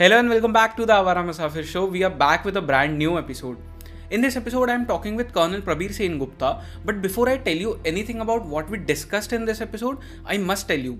Hello and welcome back to The Awaara Musaafir Show. We are back with a brand new episode. In this episode, I am talking with Colonel Prabir Sengupta. But before I tell you anything about what we discussed in this episode, I must tell you,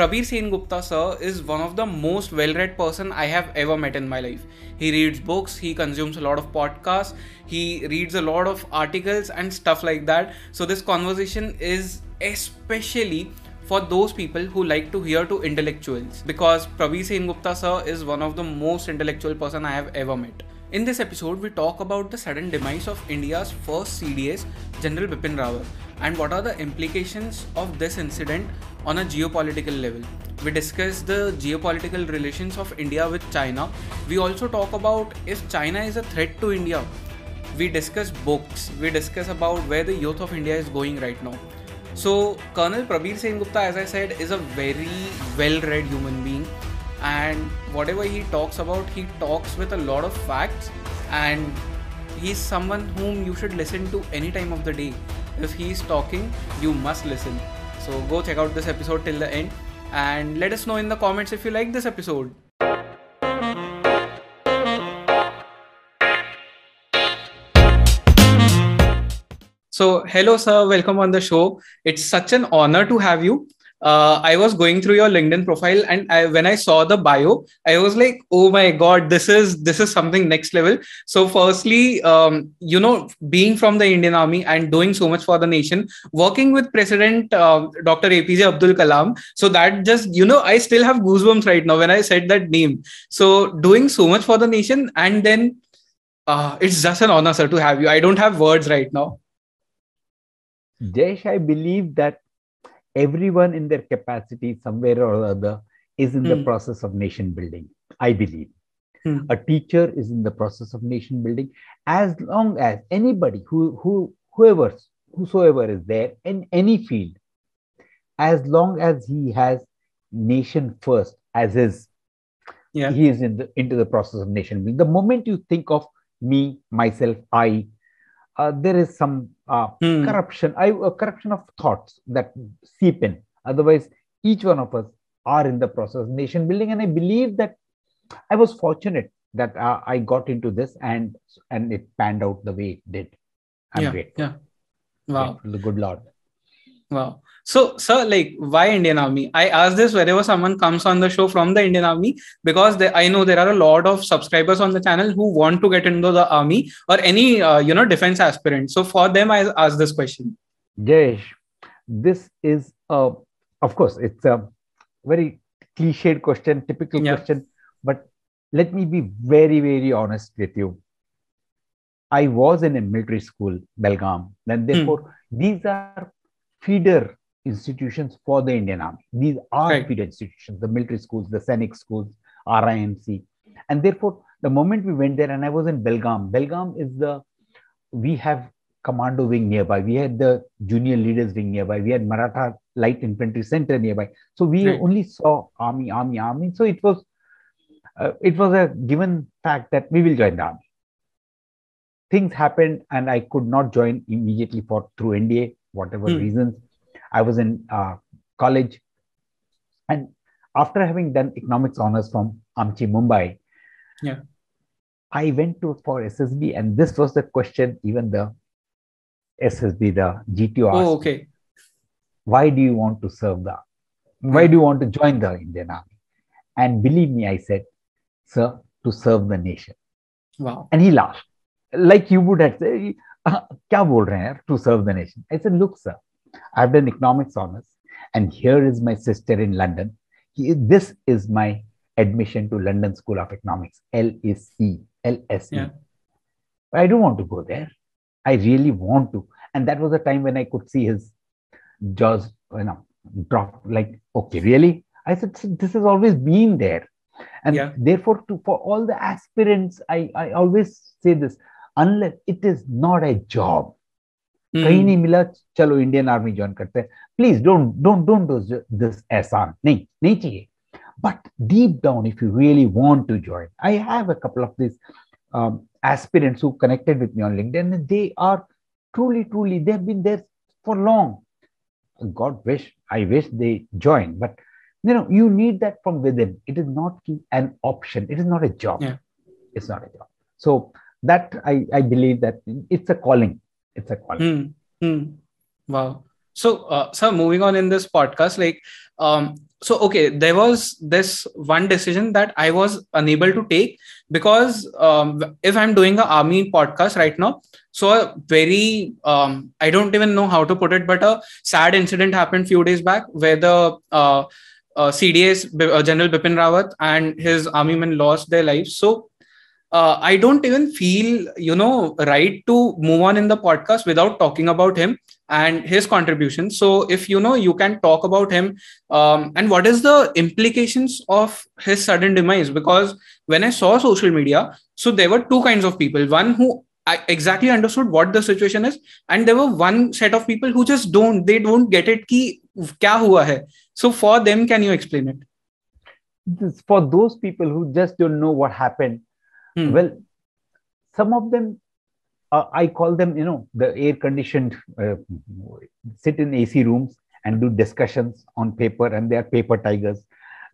Prabir Sengupta sir is one of the most well-read person I have ever met in my life. He reads books, he consumes a lot of podcasts, he reads a lot of articles and stuff like that. So this conversation is especially for those people who like to hear to intellectuals, because Prabir Sengupta sir is one of the most intellectual person I have ever met. In this episode, we talk about the sudden demise of India's first CDS, General Bipin Rawat, and what are the implications of this incident on a geopolitical level. We discuss the geopolitical relations of India with China. We also talk about if China is a threat to India. We discuss books. We discuss about where the youth of India is going right now. So Colonel Prabir Sengupta, as I said, is a very well-read human being, and whatever he talks about, he talks with a lot of facts, and he's someone whom you should listen to any time of the day. If he's talking, you must listen. So go check out this episode till the end and let us know in the comments if you like this episode. So, hello sir, welcome on the show. It's such an honor to have you. I was going through your LinkedIn profile, and when I saw the bio, I was like, oh my God, this is something next level. So firstly, being from the Indian Army and doing so much for the nation, working with President Dr. APJ Abdul Kalam. So that just, I still have goosebumps right now when I said that name. So doing so much for the nation, and then it's just an honor, sir, to have you. I don't have words right now. Jayesh, I believe that everyone in their capacity somewhere or other is in the process of nation building. I believe a teacher is in the process of nation building. As long as anybody whosoever is there in any field, as long as he has nation first as his, he is into the process of nation building. The moment you think of me, myself, I, there is some corruption, corruption of thoughts that seep in. Otherwise, each one of us are in the process of nation building. And I believe that I was fortunate that I got into this and it panned out the way it did. I'm grateful. Yeah. Wow. Grateful to the good Lord. Wow. So, sir, why Indian Army? I ask this whenever someone comes on the show from the Indian Army, because I know there are a lot of subscribers on the channel who want to get into the Army or any, defense aspirants. So for them, I ask this question. Jayesh, this is, of course, it's a very cliched question, typical question, but let me be very, very honest with you. I was in a military school, Belgaum, and therefore these are feeder institutions for the Indian Army. These are feeder institutions, the military schools, the Sainik schools, RIMC. And therefore, the moment we went there, and I was in Belgaum. Belgaum is we have commando wing nearby. We had the junior leaders wing nearby. We had Maratha Light Infantry Center nearby. So we only saw army. So it was a given fact that we will join the army. Things happened and I could not join immediately through NDA, whatever reasons. I was in college, and after having done economics honors from AMCHI Mumbai, I went for SSB, and this was the question even the SSB, the GTO asked. Oh, okay. Why do you want to serve why do you want to join the Indian Army? And believe me, I said, sir, to serve the nation. Wow. And he laughed. Like you would have said, kya bol rahe hai, to serve the nation. I said, look, sir, I've done economics honors, and here is my sister in London. This is my admission to London School of Economics, LSE. Yeah. But I don't want to go there. I really want to. And that was a time when I could see his jaws drop, like, okay, really? I said, this has always been there. And therefore, for all the aspirants, I always say this, unless it is not a job. कहीं नहीं मिला, चलो Indian Army join करते हैं. Please don't do this एहसान. नहीं चाहिए. But deep down, if you really want to join, I have a couple of these aspirants who connected with me on LinkedIn, and they are truly, they've been there for long. God wish, I wish they join, but You know, you need that from within. It is not an option. It is not a job. Yeah. It's not a job. So that I believe that it's a calling. It's a calling. Mm-hmm. Wow. So, sir, moving on in this podcast, okay, there was this one decision that I was unable to take because if I'm doing an army podcast right now, so a very, I don't even know how to put it, but a sad incident happened few days back where the CDS, General Bipin Rawat and his army men lost their lives. So I don't even feel, right to move on in the podcast without talking about him and his contribution. So if you can talk about him and what is the implications of his sudden demise? Because when I saw social media, so there were two kinds of people. One who exactly understood what the situation is, and there were one set of people who just don't get it ki kya hua hai. So for them, can you explain it? For those people who just don't know what happened, well, some of them, I call them, the air-conditioned, sit in AC rooms and do discussions on paper, and they are paper tigers.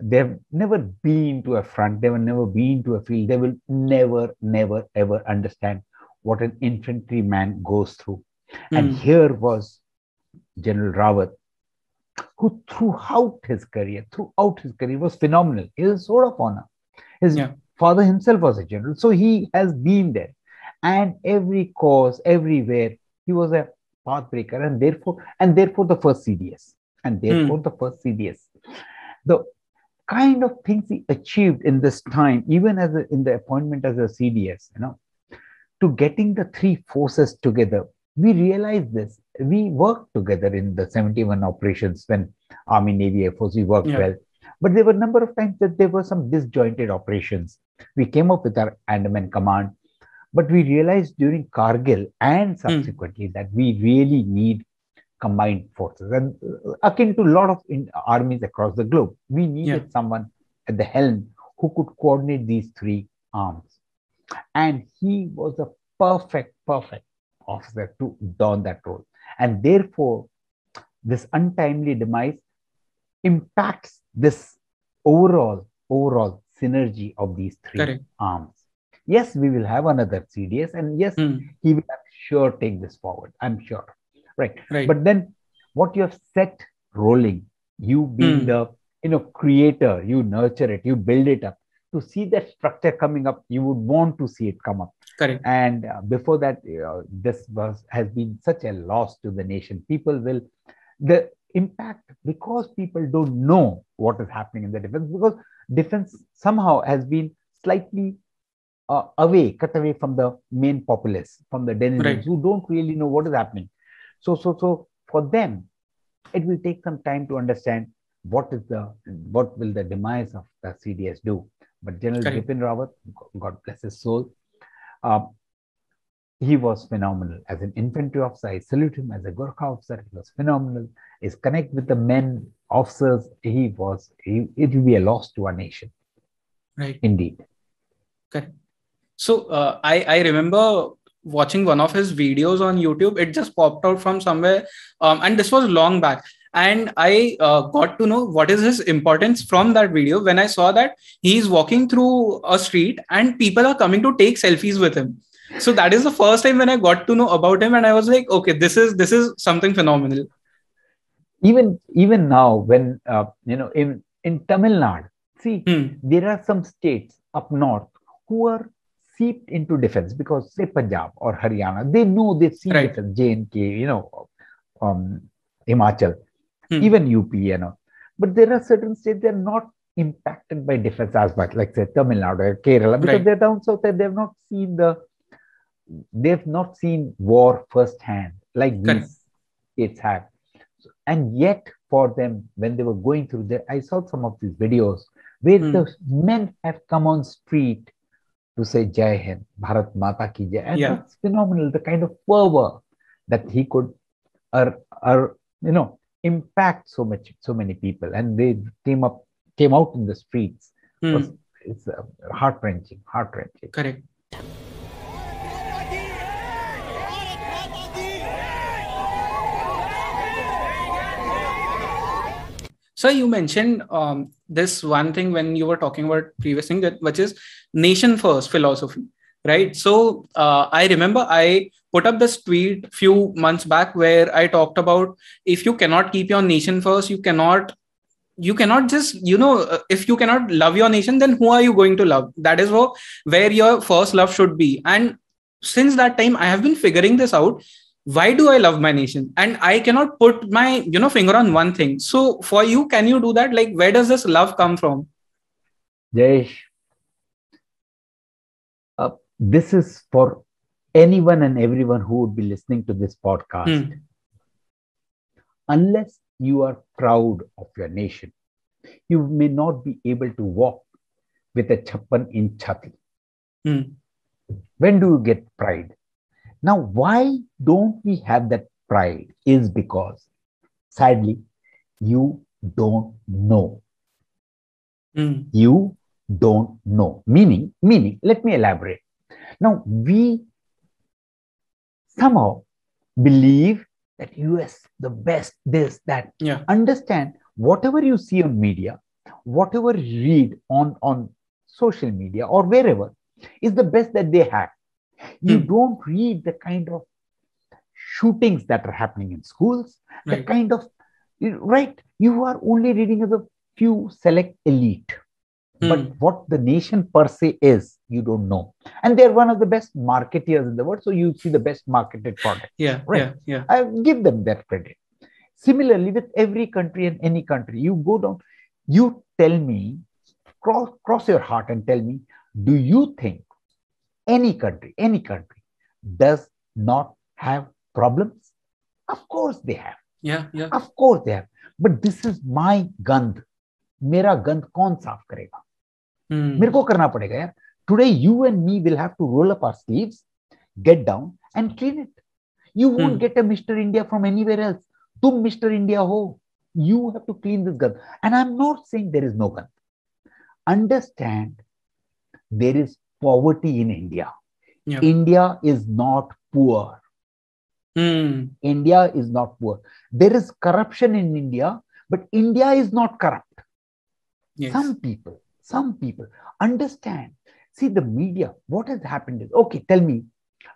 They've never been to a front. They've never been to a field. They will never, ever understand what an infantryman goes through. And here was General Rawat, who throughout his career was phenomenal. He was a sword of honor. His father himself was a general. So he has been there. And every cause, everywhere, he was a pathbreaker, and therefore the first CDS. The kind of things he achieved in this time, even in the appointment as a CDS, to getting the three forces together. We realized this. We worked together in the 71 operations when Army, Navy, Air Force, we worked well. But there were a number of times that there were some disjointed operations. We came up with our Andaman command. But we realized during Kargil and subsequently that we really need combined forces. And akin to a lot of armies across the globe, we needed someone at the helm who could coordinate these three arms. And he was a perfect officer to don that role. And therefore, this untimely demise impacts this overall synergy of these three arms. Yes, we will have another CDS, and yes, he will, I'm sure, take this forward. I'm sure. Right. But then what you have set rolling, you being the creator, you nurture it, you build it up. To see that structure coming up, you would want to see it come up. Correct. And before that, this has been such a loss to the nation. The impact, because people don't know what is happening in the defense, because defense somehow has been slightly cut away from the main populace, from the denizens who don't really know what is happening. So for them, it will take some time to understand what will the demise of the CDS do. But General Bipin Rawat, God bless his soul, he was phenomenal as an infantry officer. I salute him as a Gurkha officer. He was phenomenal. His connect with the men, officers. It will be a loss to our nation. Right. Indeed. Correct. So I remember watching one of his videos on YouTube. It just popped out from somewhere. And this was long back. And I got to know what is his importance from that video when I saw that he's walking through a street and people are coming to take selfies with him. So that is the first time when I got to know about him. And I was like, okay, this is something phenomenal. Even now when, in Tamil Nadu, see, there are some states up north who are seeped into defense because, say, Punjab or Haryana, they've seen defense, J&K, Himachal, even UP, But there are certain states that are not impacted by defense as much, like, say, Tamil Nadu or Kerala, because they're down south and they've not seen war firsthand, like these states have. And yet, for them, when they were going through there, I saw some of these videos where the men have come on street to say Jai Hind, Bharat Mata ki Jai. And it's phenomenal, the kind of fervor that he could impact so many people. And they came out in the streets. It's heart-wrenching. Correct. Sir, you mentioned this one thing when you were talking about previous thing, that which is nation first philosophy, right? So I remember I put up this tweet few months back where I talked about if you cannot keep your nation first, you cannot just, if you cannot love your nation, then who are you going to love? That is where your first love should be. And since that time, I have been figuring this out. Why do I love my nation? And I cannot put my, finger on one thing. So for you, can you do that? Like, where does this love come from? Jayesh, this is for anyone and everyone who would be listening to this podcast. Unless you are proud of your nation, you may not be able to walk with a 56-inch chhati. When do you get pride? Now, why don't we have that pride? Is because, sadly, you don't know. You don't know. Meaning, let me elaborate. Now, we somehow believe that US, the best, this, that. Yeah. Understand, whatever you see on media, whatever you read on social media or wherever, is the best that they have. You don't read the kind of shootings that are happening in schools, the kind of, you are only reading as a few select elite. But what the nation per se is, you don't know. And they're one of the best marketeers in the world. So you see the best marketed product. Yeah. I give them that credit. Similarly, with every country and any country, you go down, you tell me, cross your heart and tell me, do you think any country does not have problems? Of course they have. Yeah. Of course they have. But this is my gandh. Mera gandh kaun saaf karega? Mere ko karna padega, yaar. Today you and me will have to roll up our sleeves, get down and clean it. You won't get a Mr. India from anywhere else. Tum Mr. India ho. You have to clean this gandh. And I'm not saying there is no gandh. Understand, there is poverty in India. Yep. India is not poor. India is not poor. There is corruption in India, but India is not corrupt. Yes. Some people understand. See, the media, what has happened is, okay, tell me,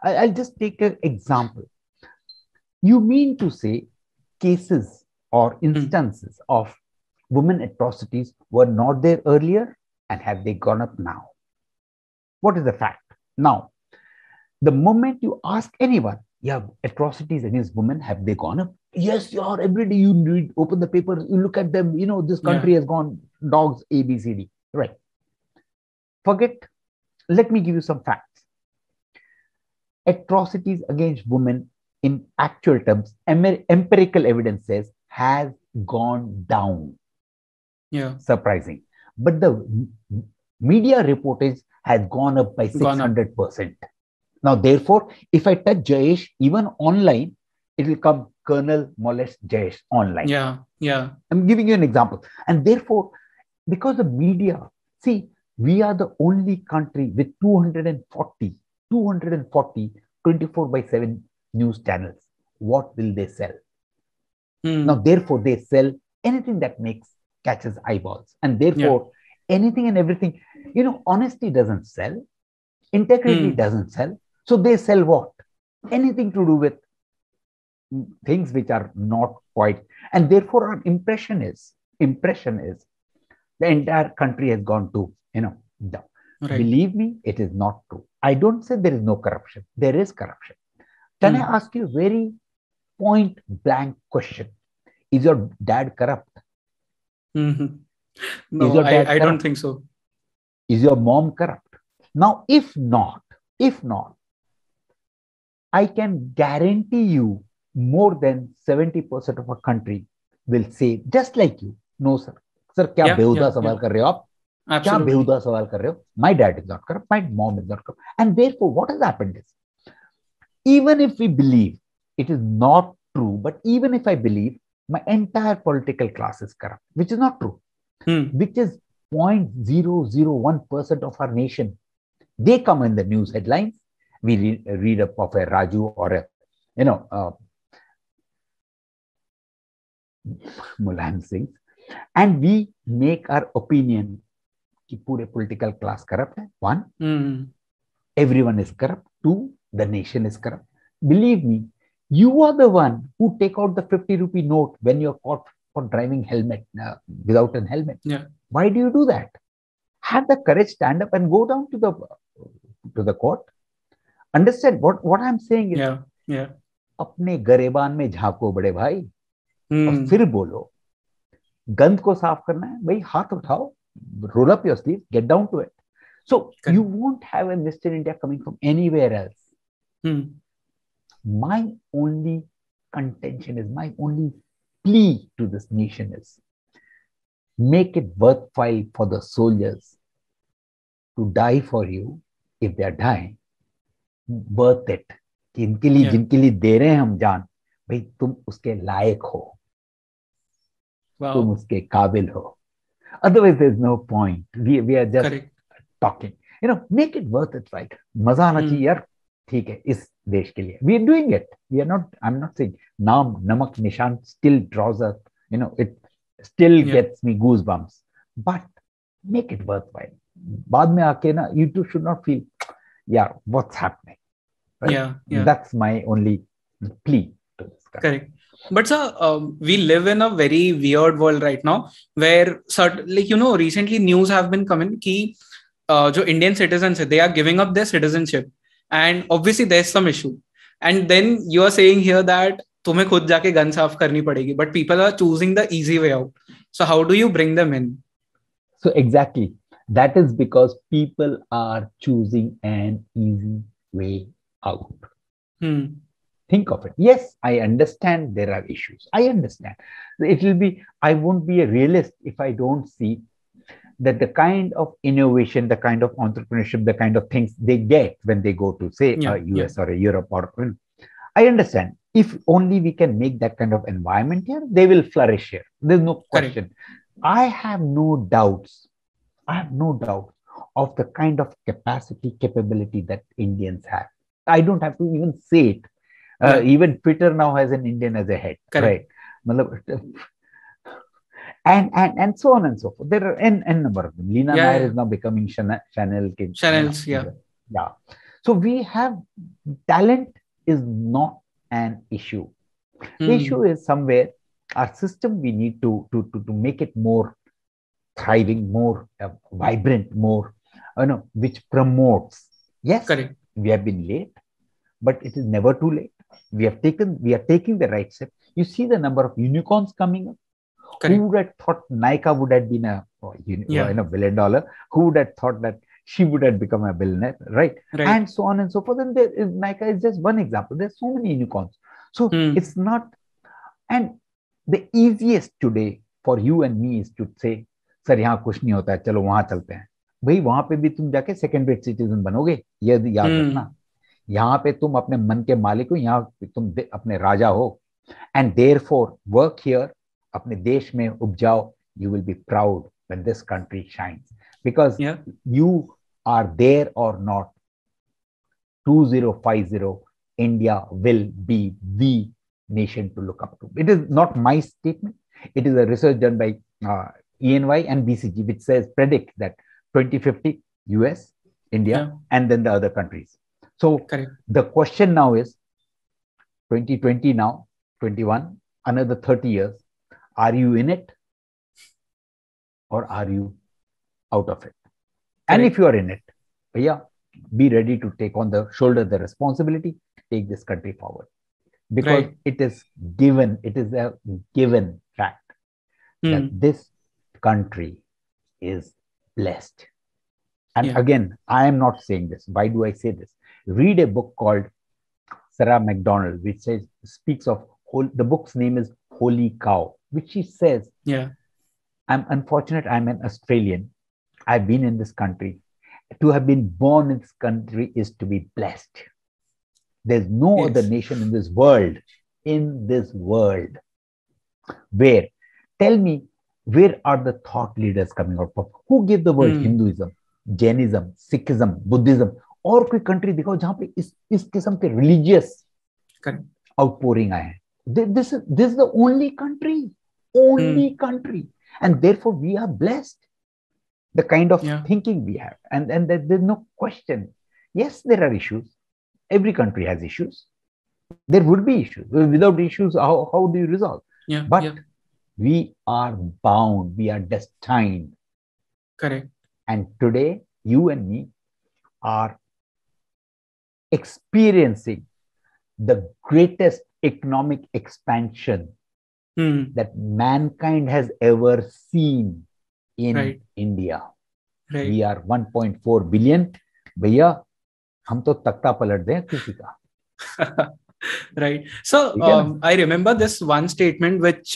I'll just take an example. You mean to say cases or instances of women atrocities were not there earlier, and have they gone up now? What is the fact? Now, the moment you ask anyone, atrocities against women, have they gone up? Yes, every day you read, open the paper, you look at them, this country has gone dogs, A, B, C, D. Right. Forget, let me give you some facts. Atrocities against women in actual terms, empirical evidence says, has gone down. Yeah. Surprising. But the media reportage has gone up by 600%. Now, therefore, if I touch Jayesh, even online, it will come Colonel molest Jayesh online. Yeah. I'm giving you an example. And therefore, because the media, see, we are the only country with 240, 24/7 news channels. What will they sell? Now, therefore, they sell anything that catches eyeballs. And therefore, anything and everything. Honesty doesn't sell. Integrity doesn't sell. So they sell what? Anything to do with things which are not quite. And therefore, our impression is the entire country has gone to, down. Right. Believe me, it is not true. I don't say there is no corruption. There is corruption. Can I ask you a very point blank question? Is your dad corrupt? No, I don't think so. Is your mom corrupt? Now, if not, I can guarantee you more than 70% of a country will say, just like you, no, sir. Sir, kya behuda sawal kar rahe ho aap? Kya behuda sawal kar rahe ho? My dad is not corrupt. My mom is not corrupt. And therefore, what has happened is, even if we believe it is not true, but even if I believe, my entire political class is corrupt, which is not true, which is 0.001% of our nation. They come in the news headlines. We read up of a Raju or a, Mulayam Singh. And we make our opinion कि पूरे political class corrupt है, one, everyone is corrupt, two, the nation is corrupt. Believe me, you are the one who take out the 50 rupee note when you're caught for driving helmet without a helmet. Yeah. Why do you do that? Have the courage, stand up and go down to the court. Understand what I'm saying is, yeah. अपने गरेबान में झांको बड़े भाई और फिर बोलो. गंद को साफ करना है भाई, हाथ उठाओ, roll up your sleeves, get down to it. So Good. You won't have a Mr. India coming from anywhere else. My only contention is, my only plea to this nation is, make it worthwhile for the soldiers to die for you if they are dying. Worth it. कि इनके लिए जिनके लिए दे रहे हैं हम जान, भाई तुम उसके लायक हो, तुम उसके काबिल हो. Otherwise there is no point. We are just talking. You know, make it worth it, right? मजा आना चाहिए यार. ठीक है, इस देश के लिए. We are doing it. We are not. I'm not saying नाम नमक निशान still draws us. You know, it still gets me goosebumps. But make it worthwhile. बाद में आके ना, you too should not feel, yeah, what's happening? Right? Yeah. That's my only plea to this guy. Correct. But sir, we live in a very weird world right now where, like, you know, recently news have been coming that Indian citizens, they are giving up their citizenship. And obviously there's some issue. And then you are saying here that तुम्हें खुद जाके gun साफ करनी पड़ेगी. But people are choosing the easy way out. So how do you bring them in? So exactly. That is because people are choosing an easy way out. Think of it. Yes, I understand there are issues. I understand. It will be, I won't be a realist if I don't see that the kind of innovation, the kind of entrepreneurship, the kind of things they get when they go to, say, US or Europe or, I understand. If only we can make that kind of environment here, they will flourish here. There's no question. I have no doubts. I have no doubt of the kind of capacity, capability that Indians have. I don't have to even say it. Even Twitter now has an Indian as a head, right? And so on and so forth. There are n number of them. Leena Nair is now becoming Chanel. Chanel's, yeah. So we have, talent is not an issue. The issue is somewhere, our system, we need to make it more thriving, more vibrant, more, which promotes. Yes, we have been late, but it is never too late. We are taking the right step. You see the number of unicorns coming up. Who would have thought Nika would have been a $1 billion? Who would have thought that she would have become a billionaire, right? And so on and so forth. And Nika is just one example. There's so many unicorns. So it's not. And the easiest today for you and me is to say, "Sir, यहाँ कुछ नहीं होता है, चलो वहाँ चलते हैं." भाई वहाँ पे भी तुम जाके सेकेंड रेट सिटीजन बनोगे, ये याद रखना. यहाँ पे तुम अपने मन के मालिक हो, यहाँ पे तुम अपने राजा हो. एंड देयरफॉर वर्क हियर, अपने देश में उपजाओ. You will be proud when this country shines, because you are there or not. 2050 India will be the nation to look up to. It is not my statement. It is a research done by ENY and BCG, which says, predict that 2050 US, India, and then the other countries. So the question now is, 2020 now, 21, another 30 years, are you in it or are you out of it? And if you are in it, be ready to take on the shoulder, the responsibility, take this country forward. Because it is a given fact that this country is blessed. And again, I am not saying this. Why do I say this? Read a book called Sarah Macdonald, which speaks of, the book's name is Holy Cow, which she says, I'm unfortunate, I'm an Australian. I've been in this country. To have been born in this country is to be blessed. There's no other nation in this world, where, tell me, where are the thought leaders coming out from? Who gave the word Hinduism, Jainism, Sikhism, Buddhism? और कोई country दिखाओ जहां पे इस किस्म के religious outpouring आए हैं. This is the only country And therefore, we are blessed, the kind of thinking we have. And there's no question. Yes, there are issues. Every country has issues. There would be issues. Without issues, how do you resolve? Yeah, but we are bound. We are destined. Correct. And today, you and me are experiencing the greatest economic expansion that mankind has ever seen in India. Right. We are 1.4 billion. Bhaiya, hum to takta palat dein kisi ka. Right. So I remember this one statement which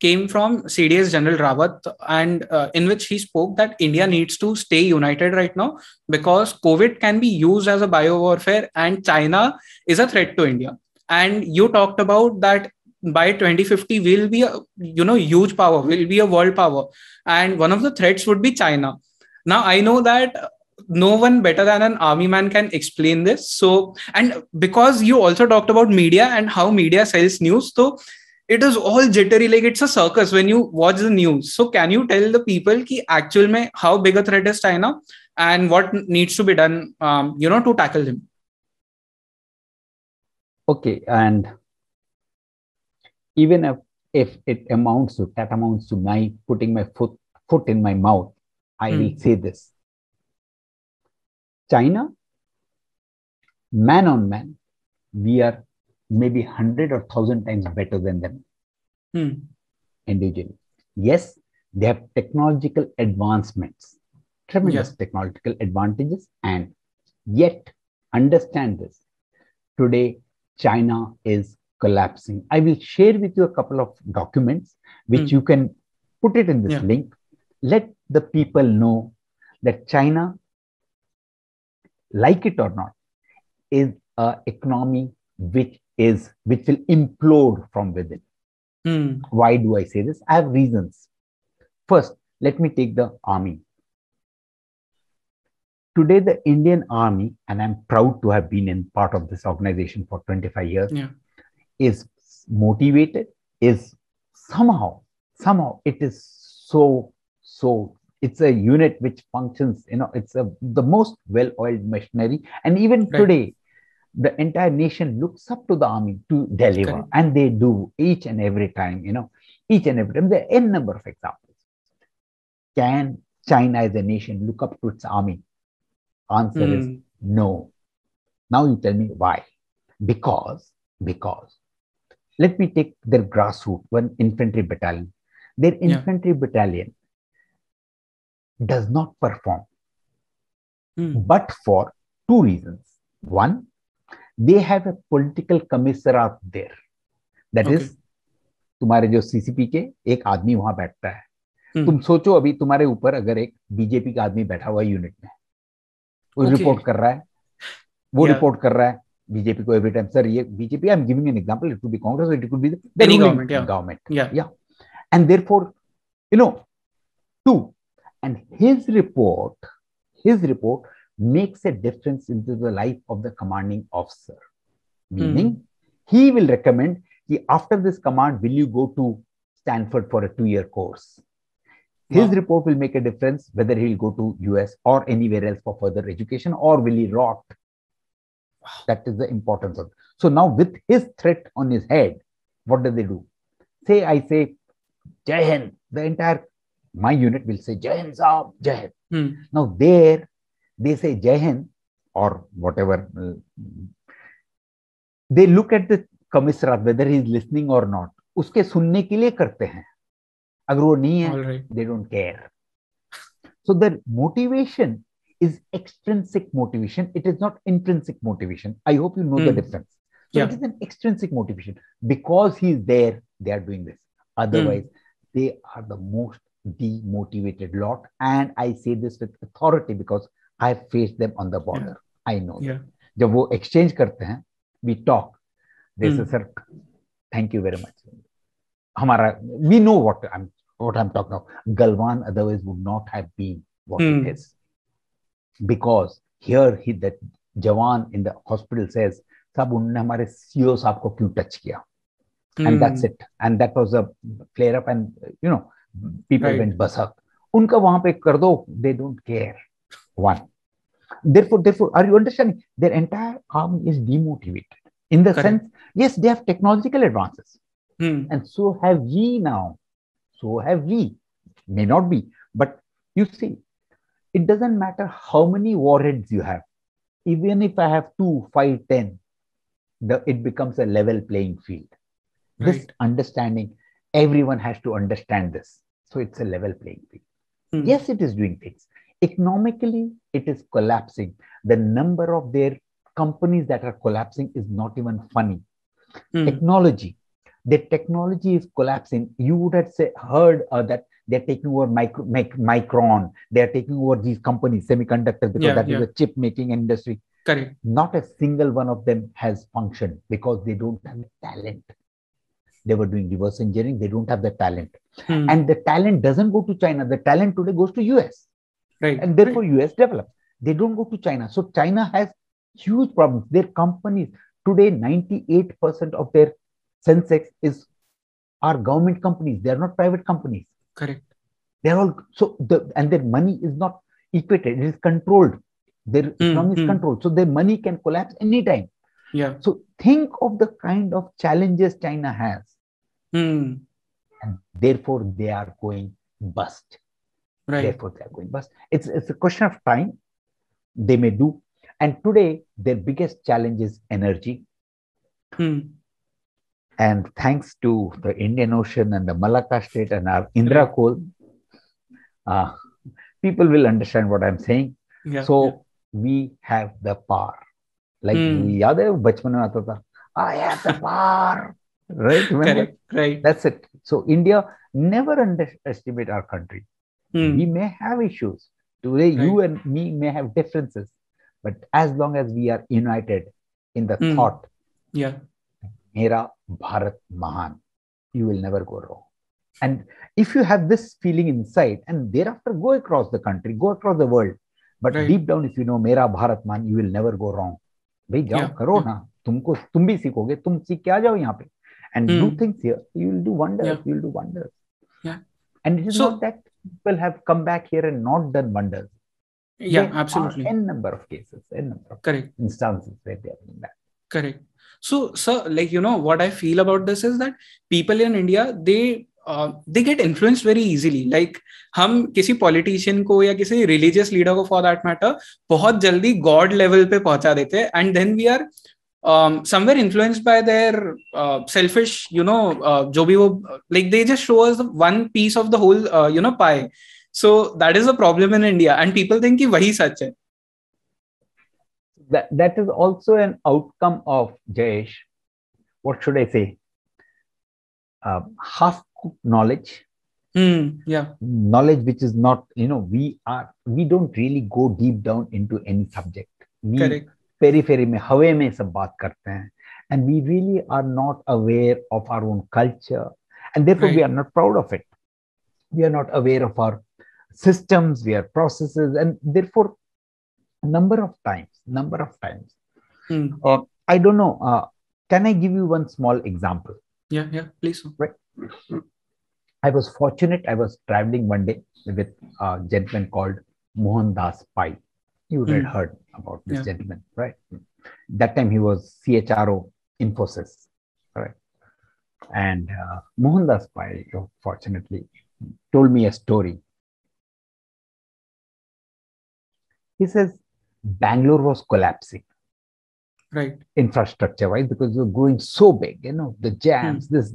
came from CDS General Rawat, and in which he spoke that India needs to stay united right now because COVID can be used as a biowarfare and China is a threat to India. And you talked about that by 2050, we'll be a huge power, we'll be a world power. And one of the threats would be China. Now, I know that no one better than an army man can explain this. So, and because you also talked about media and how media sells news, so it is all jittery, like it's a circus when you watch the news. So can you tell the people ki actual mein how big a threat is China and what needs to be done, to tackle him? Okay. And even if it amounts to, that amounts to my putting my foot in my mouth, I will say this. China, man on man, we are maybe 100 or 1,000 times better than them. Individually. Yes, they have technological advancements, tremendous technological advantages. And yet, understand this. Today, China is collapsing. I will share with you a couple of documents, which you can put it in this link. Let the people know that China, like it or not, is an economy which will implode from within. Why do I say this? I have reasons. First, let me take the army. Today, the Indian Army, and I'm proud to have been in part of this organization for 25 years, is motivated, is somehow, it is so it's a unit which functions, it's the most well-oiled machinery. And even today, the entire nation looks up to the army to deliver. And they do each and every time, There are n number of examples. Can China as a nation look up to its army? Answer is no. Now you tell me why. Because let me take their grassroots, one infantry battalion. Their infantry battalion does not perform, but for two reasons. One, they have a political commissariat there. That is, तुम्हारे जो CCP के एक आदमी वहाँ बैठता है. तुम सोचो अभी तुम्हारे ऊपर अगर एक BJP का आदमी बैठा हुआ यूनिट में, वो रिपोर्ट कर रहा है, BJP को every time, sir ये BJP, I'm giving an example, it could be Congress, or it could be the ruling government, and therefore, two. And his report makes a difference into the life of the commanding officer. Meaning, he will recommend, after this command, will you go to Stanford for a 2-year course? His report will make a difference whether he will go to US or anywhere else for further education, or will he rot? That is the importance of it. So now with his threat on his head, what do they do? Say, I say, Jai Hind, the entire my unit will say, Jai Hind Saab, Jai Hind. Now there, they say Jai Hind or whatever. They look at the commissariat, whether he is listening or not. Uske sunne ke liye karte hain. Agar wo nahi hai, they don't care. So their motivation is extrinsic motivation. It is not intrinsic motivation. I hope you know the difference. So it is an extrinsic motivation. Because he is there, they are doing this. Otherwise, they are the most demotivated lot, and I say this with authority because I faced them on the border. I know. Jab wo exchange karte hain, we talk. They say, sir, thank you very much. We know what I'm talking about. Galwan otherwise would not have been what it is, because here that Jawan in the hospital says, "Sab unne hamare CEO saab ko kyun touch kiya?" And that's it. And that was a flare up, and People went berserk. Unka wahan pe kar do, they don't care. One. Therefore, are you understanding? Their entire army is demotivated. In the sense, yes, they have technological advances. And so have we now. So have we. May not be. But you see, it doesn't matter how many warheads you have. Even if I have 2, 5, 10, it becomes a level playing field. This understanding, everyone has to understand this. So it's a level playing field. Yes, it is doing things. Economically, it is collapsing. The number of their companies that are collapsing is not even funny. Technology. The technology is collapsing. You would have heard that they're taking over Micron. They're taking over these companies, semiconductors, because that is a chip making industry. Correct. Not a single one of them has functioned because they don't have the talent. They were doing reverse engineering. They don't have the talent. And the talent doesn't go to China. The talent today goes to US. And therefore US develops. They don't go to China. So China has huge problems. Their companies, today 98% of their Sensex are government companies. They are not private companies. They are all and their money is not equated. It is controlled. Their economy is controlled. So their money can collapse anytime. So think of the kind of challenges China has, and therefore they are going bust. Therefore they are going bust. It's a question of time. They may do. And today their biggest challenge is energy. And thanks to the Indian Ocean and the Malacca Strait and our Indra coal, people will understand what I'm saying. We have the power. Like, I have the power. Remember? That's it. So India, never underestimate our country. We may have issues. Today, you and me may have differences. But as long as we are united in the thought, Mera Bharat Mahan, you will never go wrong. And if you have this feeling inside, and thereafter go across the country, go across the world, but deep down, if you know Mera Bharat Mahan, you will never go wrong. Bhai, jao, karo na. Tum bhi sikhoge, tum seekh ke aa jao yahan pe. And do things here. You will do wonders. You will do wonders. And it is not that people have come back here and not done wonders. There absolutely. N number of cases, n number of instances where they have done that. So, sir, like, you know, what I feel about this is that people in India, they get influenced very easily. Like, हम किसी politician को या किसी religious leader को for that matter बहुत जल्दी God level पे पहुंचा देते हैं, and then we are somewhere influenced by their selfish, you know, जो भी वो, like they just show us one piece of the whole, you know, pie. So that is a problem in India, and people think कि वही सच है. That is also an outcome of, Jayesh, what should I say? Half-cooked knowledge. Knowledge which is not, you know, we don't really go deep down into any subject. We periphery mein, hawa mein sab baat karte hain. And we really are not aware of our own culture. And therefore we are not proud of it. We are not aware of our systems, we are processes, and therefore number of times I don't know, can I give you one small example? Please. I was fortunate. I was traveling one day with a gentleman called Mohandas Pai. You had heard about this gentleman, right? That time he was CHRO Infosys, right? And Mohandas Pai, fortunately, told me a story. He says Bangalore was collapsing, infrastructure-wise, because we were growing so big, you know, the jams, this.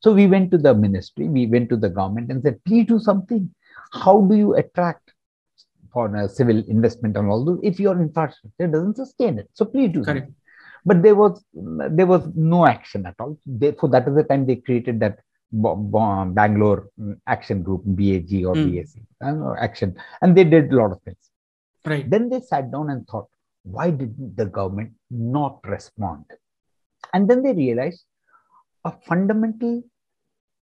So we went to the ministry, we went to the government and said, please do something. How do you attract foreign civil investment and all those if your infrastructure doesn't sustain it? So please do something. But there was no action at all. Therefore, that is the time they created that Bangalore Action Group, BAG or BAC, action, and they did a lot of things. Then they sat down and thought, why didn't the government not respond? And then they realized a very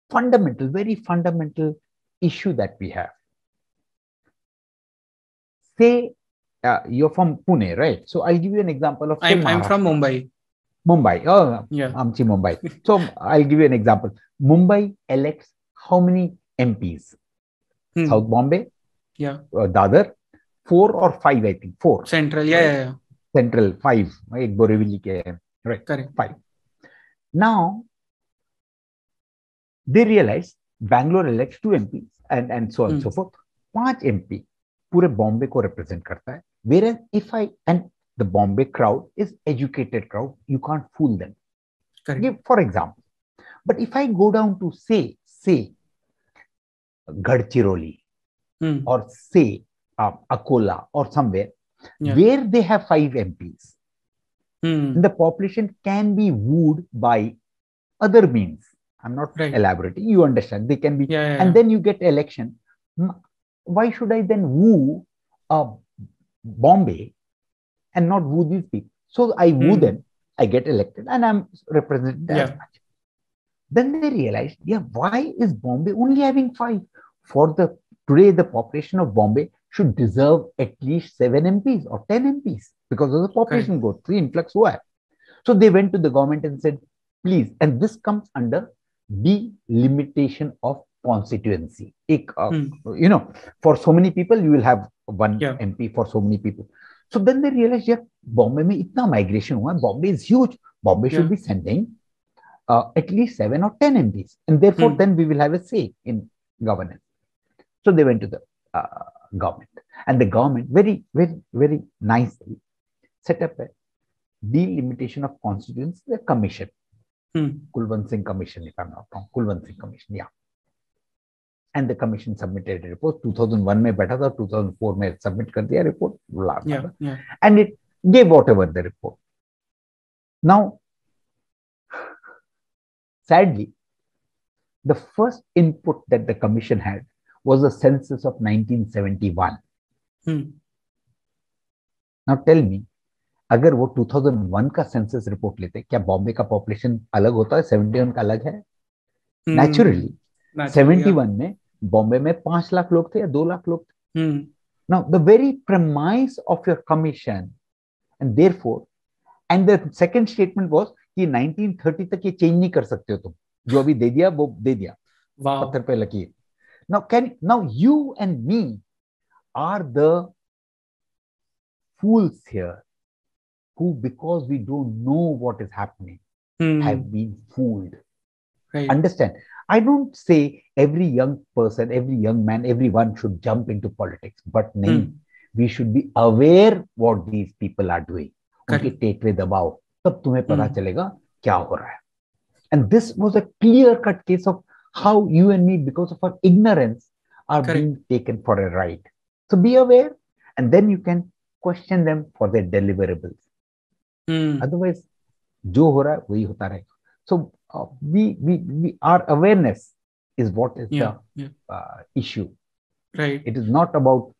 fundamental issue that we have. Say, you're from Pune, right? So I'll give you an example of... I'm from Mumbai. Mumbai. Oh, yeah. Amchi Mumbai. So I'll give you an example. Mumbai elects how many MPs. South Bombay, yeah, Dadar, 4 or 5, I think, 4. Central, yeah. Central, 5. Ek Borivali ke hai. Right, correct. 5. Now, they realize Bangalore elects 2 MPs and so on and so forth. 5 MP pure Bombay ko represent karta hai. Whereas the Bombay crowd is educated crowd, you can't fool them. Correct. For example, but if I go down to say, Gadchiroli or say Akola or somewhere where they have 5 MPs, the population can be wooed by other means. I'm not elaborating. You understand? They can be, and then you get election. Why should I then woo Bombay and not woo these people? So I woo them, I get elected, and I'm represented as much. Then they realized, why is Bombay only having 5? For today, the population of Bombay should deserve at least 7 MPs or 10 MPs because of the population growth, influx. So they went to the government and said, please, and this comes under delimitation of constituency. You know, for so many people, you will have 1 MP for so many people. So then they realized, Bombay mein itna migration hua, Bombay is huge. Bombay should be sending at least 7 or 10 MPs. And therefore, then we will have a say in governance. So they went to the government. And the government very, very, very nicely set up a delimitation of constituency, the commission. Kulwan Singh Commission, if I'm not wrong. Kulwan Singh Commission, And the commission submitted a report. 2001 mein baitha tha, 2004 mein submit kar diya report. And it gave whatever the report. Now, sadly, the first input that the commission had was the census of 1971. Now tell me, अगर वो 2001 का census report लेते, क्या बॉम्बे का population अलग होता है? 71 का अलग है? Naturally, 71 में बॉम्बे में 5 लाख लोग थे या 2 लाख लोग थे? Now, the very premise of your commission, and therefore, and the second statement was कि 1930 तक ये चेंज नहीं कर सकते हो तुम, जो अभी दे दिया वो दे दिया, पत्थर पे लकीर. Now you and me are the fools here, who, because we don't know what is happening, have been fooled. Right. Understand? I don't say every young person, every young man, everyone should jump into politics. But we should be aware what these people are doing. Unke tetve dabao, tab tumhe pata chalega kya ho raha hai. And this was a clear-cut case of how you and me, because of our ignorance, are being taken for a ride. So be aware, and then you can question them for their deliverables. Otherwise, जो हो रहा है वही होता रहेगा. So our awareness is what is the issue. Right. It is not about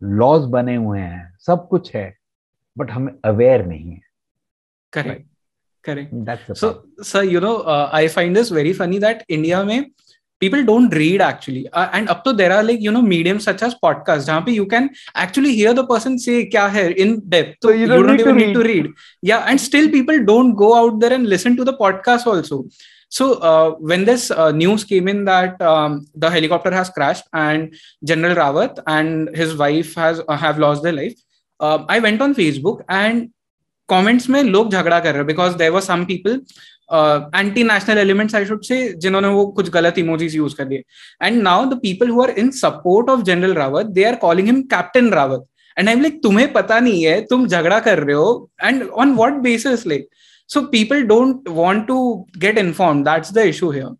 laws बने हुए हैं, सब कुछ है, but हम aware नहीं है. Correct. Correct. That's the problem. So, sir, you know, I find this very funny that India में people don't read actually, and up to there are like, you know, mediums such as podcasts जहाँ पे you can actually hear the person say क्या है in depth, so you don't even need to read. Yeah, and still people don't go out there and listen to the podcast also. So when this news came in that the helicopter has crashed and General Rawat and his wife have lost their life, I went on Facebook and comments में लोग झगड़ा कर रहे, because there were some people anti-national elements, I should say, जिन्होंने वो कुछ गलत emojis use कर दिए. And now the people who are in support of General Rawat, they are calling him Captain Rawat. And I'm like, तुम्हें पता नहीं है, तुम झगड़ा कर रहे हो. And on what basis, like? So people don't want to get informed. That's the issue here.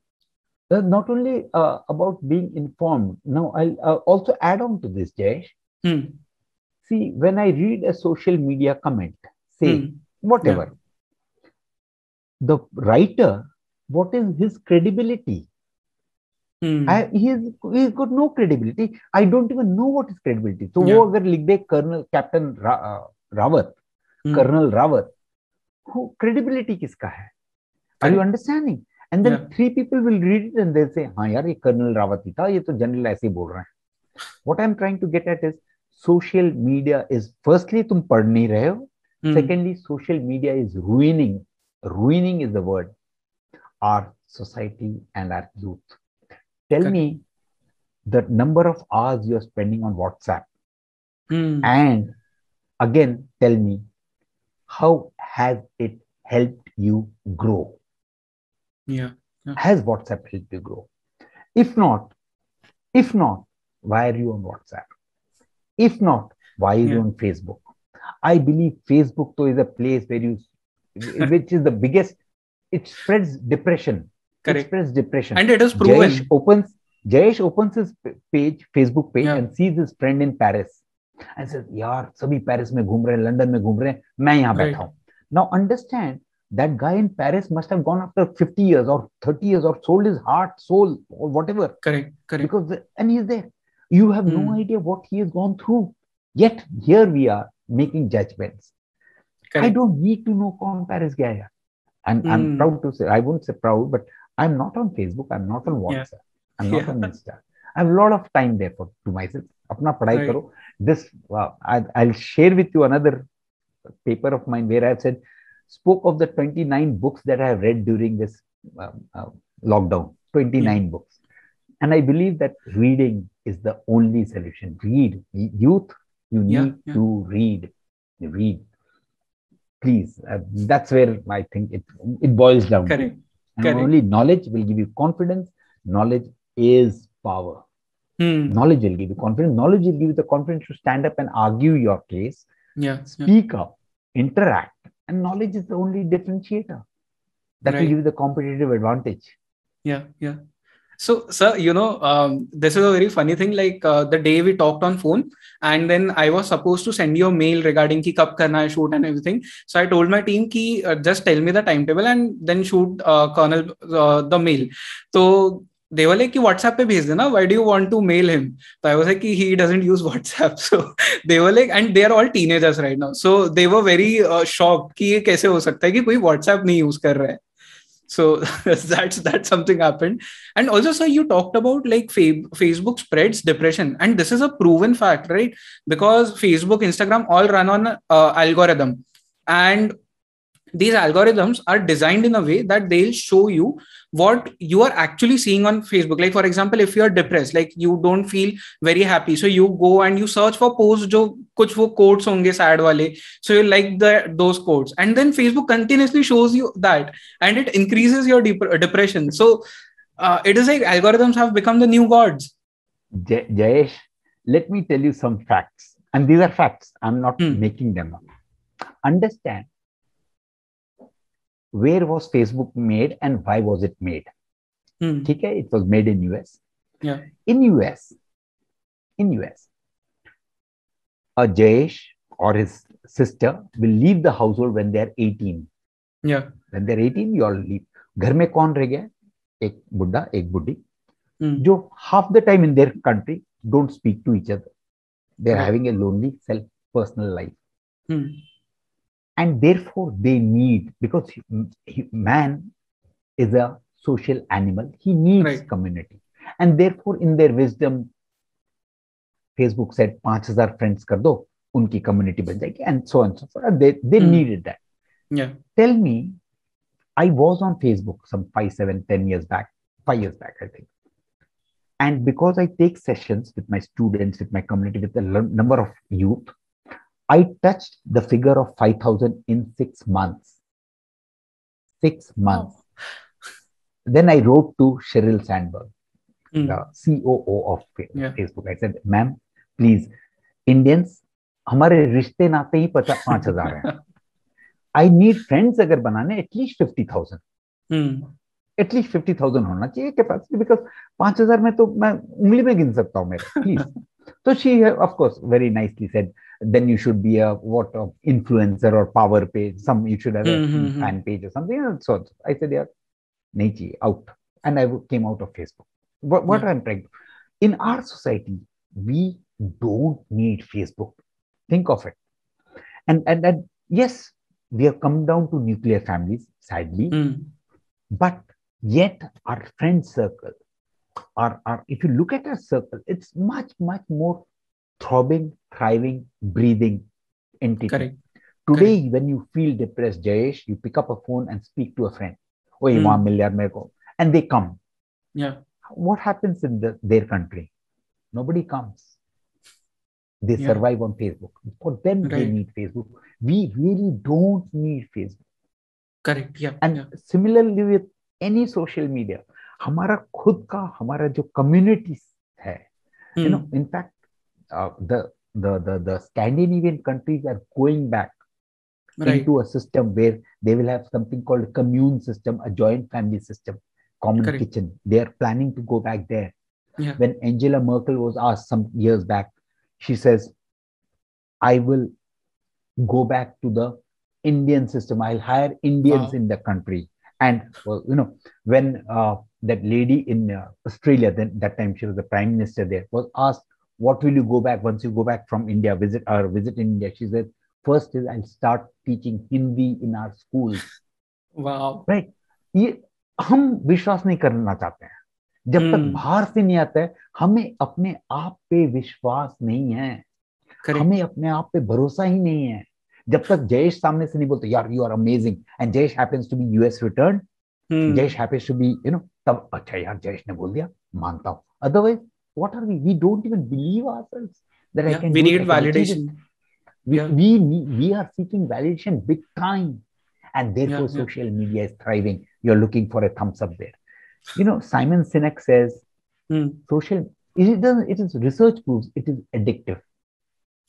Not only about being informed. Now I'll also add on to this, Jayesh. See, when I read a social media comment, say whatever. The writer, what is his credibility? He's got no credibility. I don't even know what is credibility. So, wo agar likh de Captain Rawat, Colonel Rawat, who credibility kiska hai? Are you understanding? And then 3 people will read it and they'll say, "Haan yaar, ye Colonel Rawat hi tha, ye to general aise hi bol rahe hain." What I'm trying to get at is, social media is firstly, tum padh nahi rahe ho. Secondly, social media is ruining. Ruining is the word. Our society and our youth. Tell me the number of hours you're spending on WhatsApp. And again, tell me, how has it helped you grow? Yeah. Has WhatsApp helped you grow? If not, why are you on WhatsApp? If not, why are you on Facebook? I believe Facebook though is a place where you, which is the biggest, it spreads depression. Correct. It spreads depression. And it is proven. Jayesh opens his page, Facebook page, and sees his friend in Paris. And says, yaar, sabhi Paris mein ghoom rahe, London mein ghoom rahe, main yahan baitha hoon. Now understand, that guy in Paris must have gone after 50 years or 30 years or sold his heart, soul or whatever. Correct. Because and he's there. You have no idea what he has gone through. Yet here we are making judgments. Correct. I don't need to know kaun Paris gaya hai. I'm proud to say, I won't say proud, but I'm not on Facebook. I'm not on WhatsApp. I'm not on Insta. I have a lot of time there for to myself. Apna padhai karo. This, I'll share with you another paper of mine where I've said, spoke of the 29 books that I have read during this lockdown, 29 books. And I believe that reading is the only solution. Read. Youth, you need to read. Read. Please. That's where I think it boils down. Correct. And only knowledge will give you confidence. Knowledge is power. Knowledge will give you confidence. Knowledge will give you the confidence to stand up and argue your case. Speak up. Interact. And knowledge is the only differentiator that will give you the competitive advantage. Yeah. So, sir, you know, this is a very funny thing. Like the day we talked on phone, and then I was supposed to send you a mail regarding ki kab karna hai shoot and everything. So I told my team ki just tell me the timetable and then shoot Colonel the mail. So they were like, WhatsApp pe bhej dena, why do you want to mail him? So I was like, he doesn't use WhatsApp. So they were like, and they are all teenagers right now. So they were very shocked ki ye kaise ho sakta hai ki koi WhatsApp nahi use kar raha hai. So that's something happened. And also, sir, you talked about like Facebook spreads depression. And this is a proven fact, right? Because Facebook, Instagram all run on algorithm. And these algorithms are designed in a way that they'll show you what you are actually seeing on Facebook. Like, for example, if you're depressed, like you don't feel very happy. So you go and you search for posts, jo kuch wo quotes honge sad wale. So you like those quotes. And then Facebook continuously shows you that and it increases your depression. So it is like algorithms have become the new gods. Jayesh, let me tell you some facts. And these are facts. I'm not making them up. Understand. Where was Facebook made and why was it made? It was made in US. In US, a Jayesh or his sister will leave the household when they are 18. When they are 18, you all leave. Ghar mein kaun reh gaya? Ek buddha, ek buddi. Jo half the time in their country don't speak to each other. They are having a lonely self-personal life. And therefore, they need, because man is a social animal. He needs community. And therefore, in their wisdom, Facebook said, 5,000 friends kar do, unki community ban jayegi, and so on and so forth. And they needed that. Tell me, I was on Facebook some 5 years back, I think. And because I take sessions with my students, with my community, with the number of youth, I touched the figure of 5,000 in 6 months. 6 months. Oh. Then I wrote to Sheryl Sandberg, the COO of Facebook. I said, ma'am, please, Indians, humare rishte naate hi 5,000 hain. I need friends agar banane, at least 50,000. At least 50,000 hona chahiye capacity, because 5,000 mein to main ungli mein gin sakta hu mera, please. So she, of course, very nicely said, then you should be a influencer or power page. You should have a fan page or something. And so I said, yeah, nahi chahiye, out. And I came out of Facebook. What I'm trying to do. In our society, we don't need Facebook. Think of it. And yes, we have come down to nuclear families, sadly. But yet our friend circle, if you look at our circle, it's much, much more throbbing, thriving, breathing entity. Today, when you feel depressed, Jayesh, you pick up a phone and speak to a friend. And they come. What happens in their country? Nobody comes. They survive on Facebook. For them, they need Facebook. We really don't need Facebook. Correct. Yeah. And similarly with any social media, हमारा खुद का हमारा जो communities है, you know, in fact, the Scandinavian countries are going back into a system where they will have something called a commune system, a joint family system, common kitchen. They are planning to go back there. Yeah. When Angela Merkel was asked some years back, she says, I will go back to the Indian system. I'll hire Indians in the country. And, well, you know, when that lady in Australia, then that time she was the prime minister there, was asked, what will you go back once you go back from India, visit India? She said, first is I'll start teaching Hindi in our schools. Wow. Right. हम विश्वास नहीं करना चाहते हैं. जब तक बाहर से नहीं आता है, हमें अपने आप पे विश्वास नहीं है. हमें अपने आप पे भरोसा ही नहीं है. जब तक जयेश सामने से नहीं बोलते, यार you are amazing, and Jayesh happens to be US return, Jayesh happens to be, you know, तब अच्छा यार जयेश ने बोल दिया, मानता हूँ. Otherwise what are we don't even believe ourselves that I can. We need validation. We are seeking validation big time, and therefore social media is thriving. You're looking for a thumbs up there. You know, Simon Sinek says it is research proves it is addictive.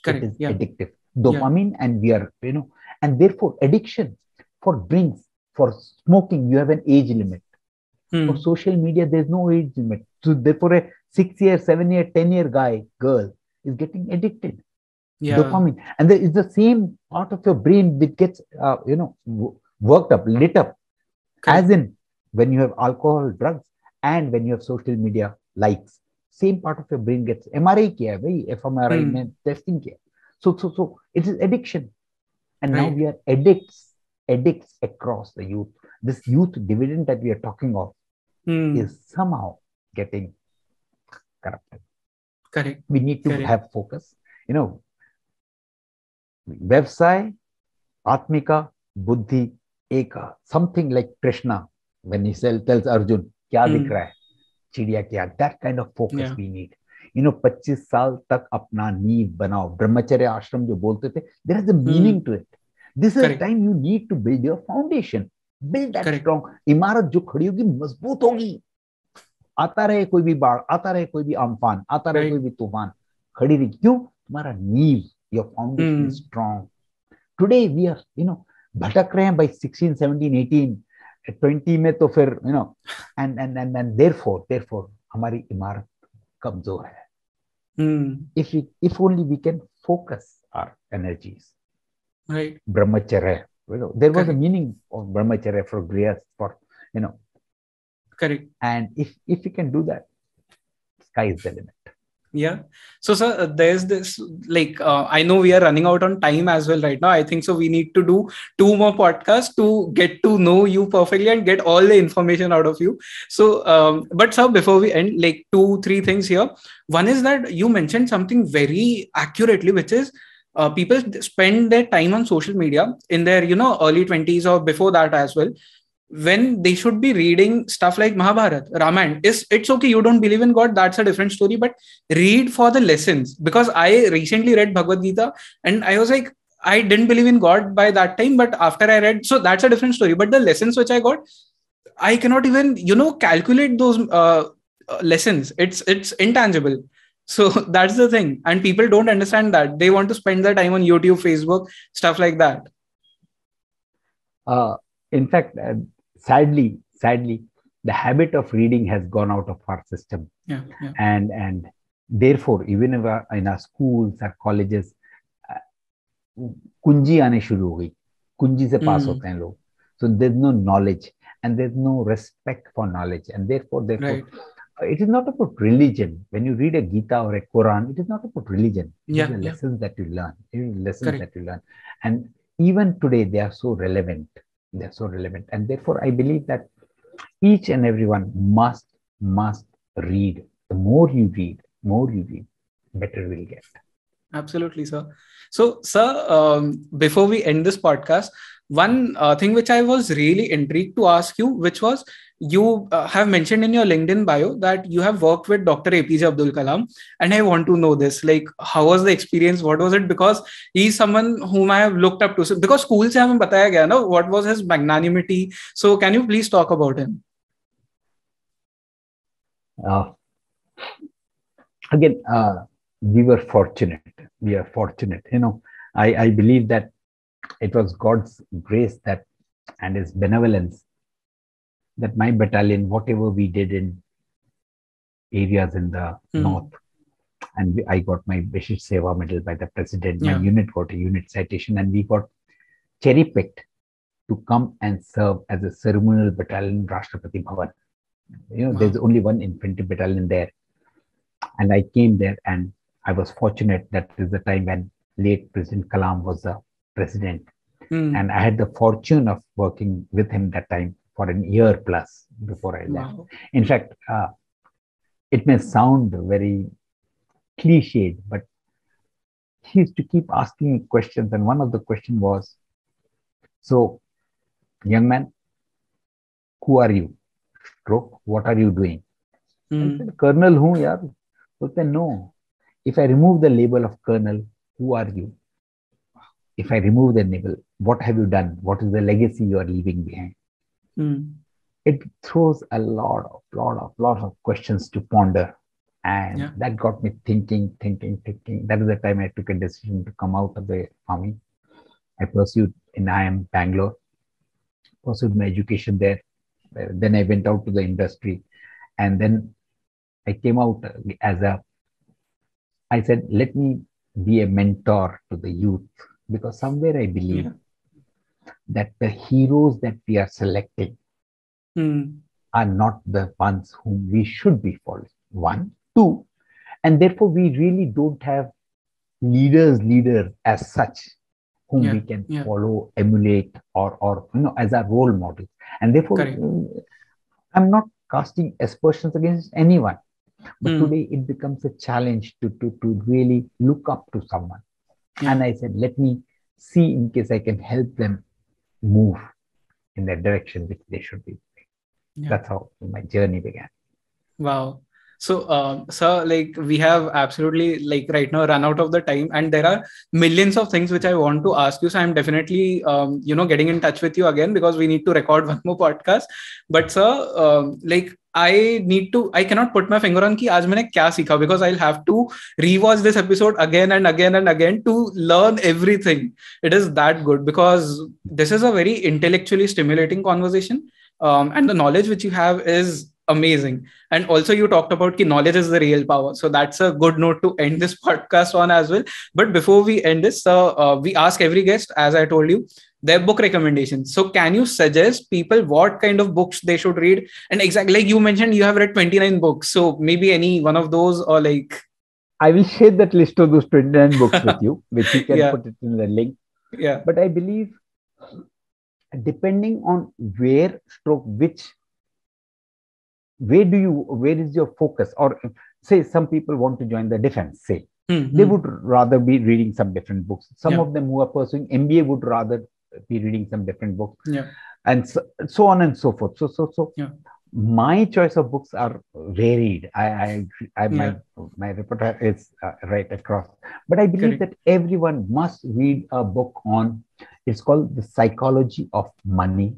Correct. It is addictive. Dopamine and we are, you know, and therefore addiction for drinks, for smoking, you have an age limit. For social media, there's no age limit. So therefore a 6-year, 7-year, 10-year girl is getting addicted. Dopamine, and it's the same part of your brain which gets you know, worked up, lit up, as in when you have alcohol, drugs, and when you have social media likes, same part of your brain gets MRI kiya bhai, fMRI mein testing kiya. So it is addiction, and now we are addicts across the youth. This youth dividend that we are talking of is somehow getting corrupted. Correct. We need to have focus. You know. Vyavsay, Atmika, Buddhi, Eka, something like Krishna, when he tells Arjun, kya dikh raha hai? Chidiya kya? That kind of focus we need. You know, 25 saal tak apna neev banao. Brahmacharya ashram jo bolte the, there is a meaning to it. This is the time you need to build your foundation. Build that strong. Imarat jo khadi hogi, mazboot hogi. Aata rahe koi bhi baad, aata rahe koi bhi amphan, aata rahe koi bhi tufan. Khadi rahi. Kyun? Tumhara neev. Your foundation is strong. Today we are, you know, bhatak rahe hain by 16, 17, 18, 20 mein to fir, you know, and therefore hamari imarat kamzor hai. If only we can focus our energies. Right. Brahmacharya. You know, there was a meaning of brahmacharya for grihas, for, you know. Correct. And if we can do that, sky is the limit. Yeah. So, sir, there's this, like, I know we are running out on time as well right now. I think so we need to do 2 more podcasts to get to know you perfectly and get all the information out of you. So, but sir, before we end, like 2-3 things here. One is that you mentioned something very accurately, which is people spend their time on social media in their, you know, early 20s or before that as well, when they should be reading stuff like Mahabharata, Ramayana. It's okay, you don't believe in God, that's a different story, but read for the lessons. Because I recently read Bhagavad Gita and I was like, I didn't believe in God by that time, but after I read, so that's a different story. But the lessons which I got, I cannot even, you know, calculate those lessons. It's intangible. So that's the thing. And people don't understand that. They want to spend their time on YouTube, Facebook, stuff like that. In fact, sadly, the habit of reading has gone out of our system. Yeah. And therefore, even in our schools, our colleges, kunji aane shuru ho gayi. Kunji se pass hote hain log. So there's no knowledge and there's no respect for knowledge. And therefore it is not about religion. When you read a Gita or a Quran, it is not about religion. It is the lessons that you learn. And even today, they are so relevant. And therefore, I believe that each and everyone must read. The more you read, better we'll get. Absolutely, sir. So, sir, before we end this podcast, one thing which I was really intrigued to ask you, which was you have mentioned in your LinkedIn bio that you have worked with Dr. APJ Abdul Kalam. And I want to know this, like, how was the experience? What was it? Because he's someone whom I have looked up to. So, because school se hame bataya gaya na, what was his magnanimity? So can you please talk about him? Again, we were fortunate. We are fortunate. You know, I believe that it was God's grace that and his benevolence that my battalion, whatever we did in areas in the north, and I got my Vishesh Seva medal by the president, my unit got a unit citation, and we got cherry-picked to come and serve as a ceremonial battalion in Rashtrapati Bhavan. You know, there's only one infantry battalion there. And I came there and I was fortunate that is the time when late President Kalam was the president. And I had the fortune of working with him that time for an year plus before I left. In fact, it may sound very cliched, but he used to keep asking questions. And one of the questions was, so, young man, who are you? Stroke, what are you doing? I said, Colonel, who yaar? So then, no. If I remove the label of Colonel, who are you? If I remove the label, what have you done? What is the legacy you are leaving behind? It throws a lot of questions to ponder. And that got me thinking. That is the time I took a decision to come out of the army. I pursued in IIM Bangalore, pursued my education there. Then I went out to the industry. And then I came out as I said, let me be a mentor to the youth, because somewhere I believe that the heroes that we are selecting are not the ones whom we should be following. One, two, and therefore we really don't have leaders as such whom we can follow, emulate, or you know, as our role models. And therefore, I'm not casting aspersions against anyone. But today it becomes a challenge to really look up to someone. And I said, let me see in case I can help them move in the direction which they should be. That's how my journey began. Wow. So, sir, like, we have absolutely, like, right now run out of the time, and there are millions of things which I want to ask you. So I'm definitely, you know, getting in touch with you again, because we need to record one more podcast. But sir, like, I cannot put my finger on ki aaj maine kya sikha, because I'll have to rewatch this episode again and again and again to learn everything. It is that good, because this is a very intellectually stimulating conversation. And the knowledge which you have is amazing. And also you talked about ki knowledge is the real power. So that's a good note to end this podcast on as well. But before we end this, we ask every guest, as I told you, their book recommendations. So can you suggest people what kind of books they should read? And exactly, like you mentioned, you have read 29 books. So maybe any one of those, or like... I will share that list of those 29 books with you, which you can put it in the link. Yeah. But I believe, depending on where is your focus? Or say some people want to join the defense, say. They would rather be reading some different books. Some of them who are pursuing MBA would rather be reading some different books, and so on and so forth. So my choice of books are varied. My repertoire is right across. But I believe that everyone must read a book on, it's called The Psychology of Money,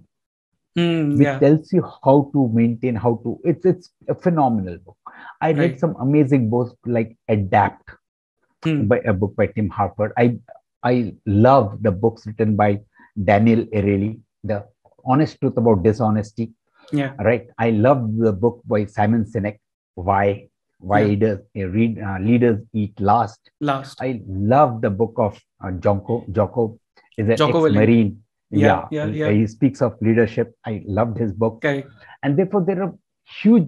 which tells you how to maintain, it's a phenomenal book. I read some amazing books like Adapt, by a book by Tim Harford. I love the books written by Daniel Ariely, The Honest Truth About Dishonesty. Yeah. Right. I love the book by Simon Sinek, Why Leaders Eat Last. I love the book of Jacob is an ex-Marine. He speaks of leadership. I loved his book. Okay. And therefore there are huge,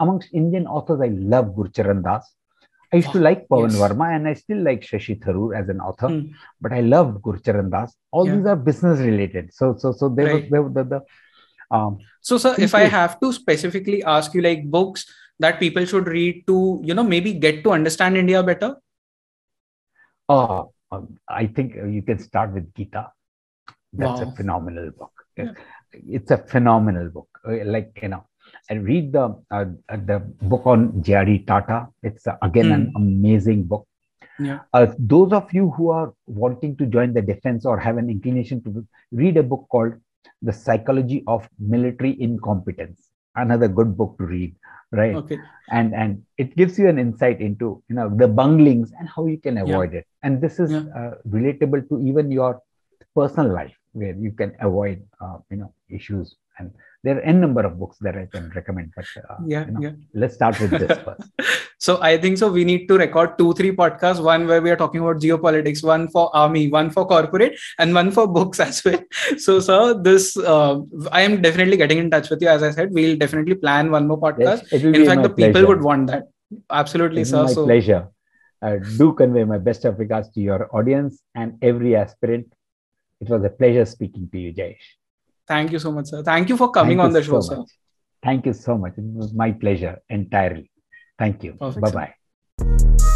amongst Indian authors, I love Gurcharan Das. I used to like Pawan Verma, and I still like Shashi Tharoor as an author, but I loved Gurcharan Das. All these are business related. So they were the So, sir, if I have to specifically ask you, like, books that people should read to, you know, maybe get to understand India better. Oh, I think you can start with Gita. That's a phenomenal book. Yeah. It's a phenomenal book. Like, you know, and read the book on J.R.E. Tata. It's again an amazing book. Yeah. Those of you who are wanting to join the defense or have an inclination to read a book called The Psychology of Military Incompetence. Another good book to read, right? Okay. And it gives you an insight into, you know, the bunglings and how you can avoid it. And this is relatable to even your personal life, where you can avoid, you know, issues. And there are n number of books that I can recommend. But let's start with this first. So I think so. We need to record 2-3 podcasts. One where we are talking about geopolitics, one for army, one for corporate, and one for books as well. So, sir, this I am definitely getting in touch with you. As I said, we'll definitely plan one more podcast. Yes, in fact, the people would want that. Absolutely, sir. My pleasure. Do convey my best of regards to your audience and every aspirant. It was a pleasure speaking to you, Jayesh. Thank you so much, sir. Thank you for coming on the show, sir. Thank you so much. It was my pleasure entirely. Thank you. Bye-bye.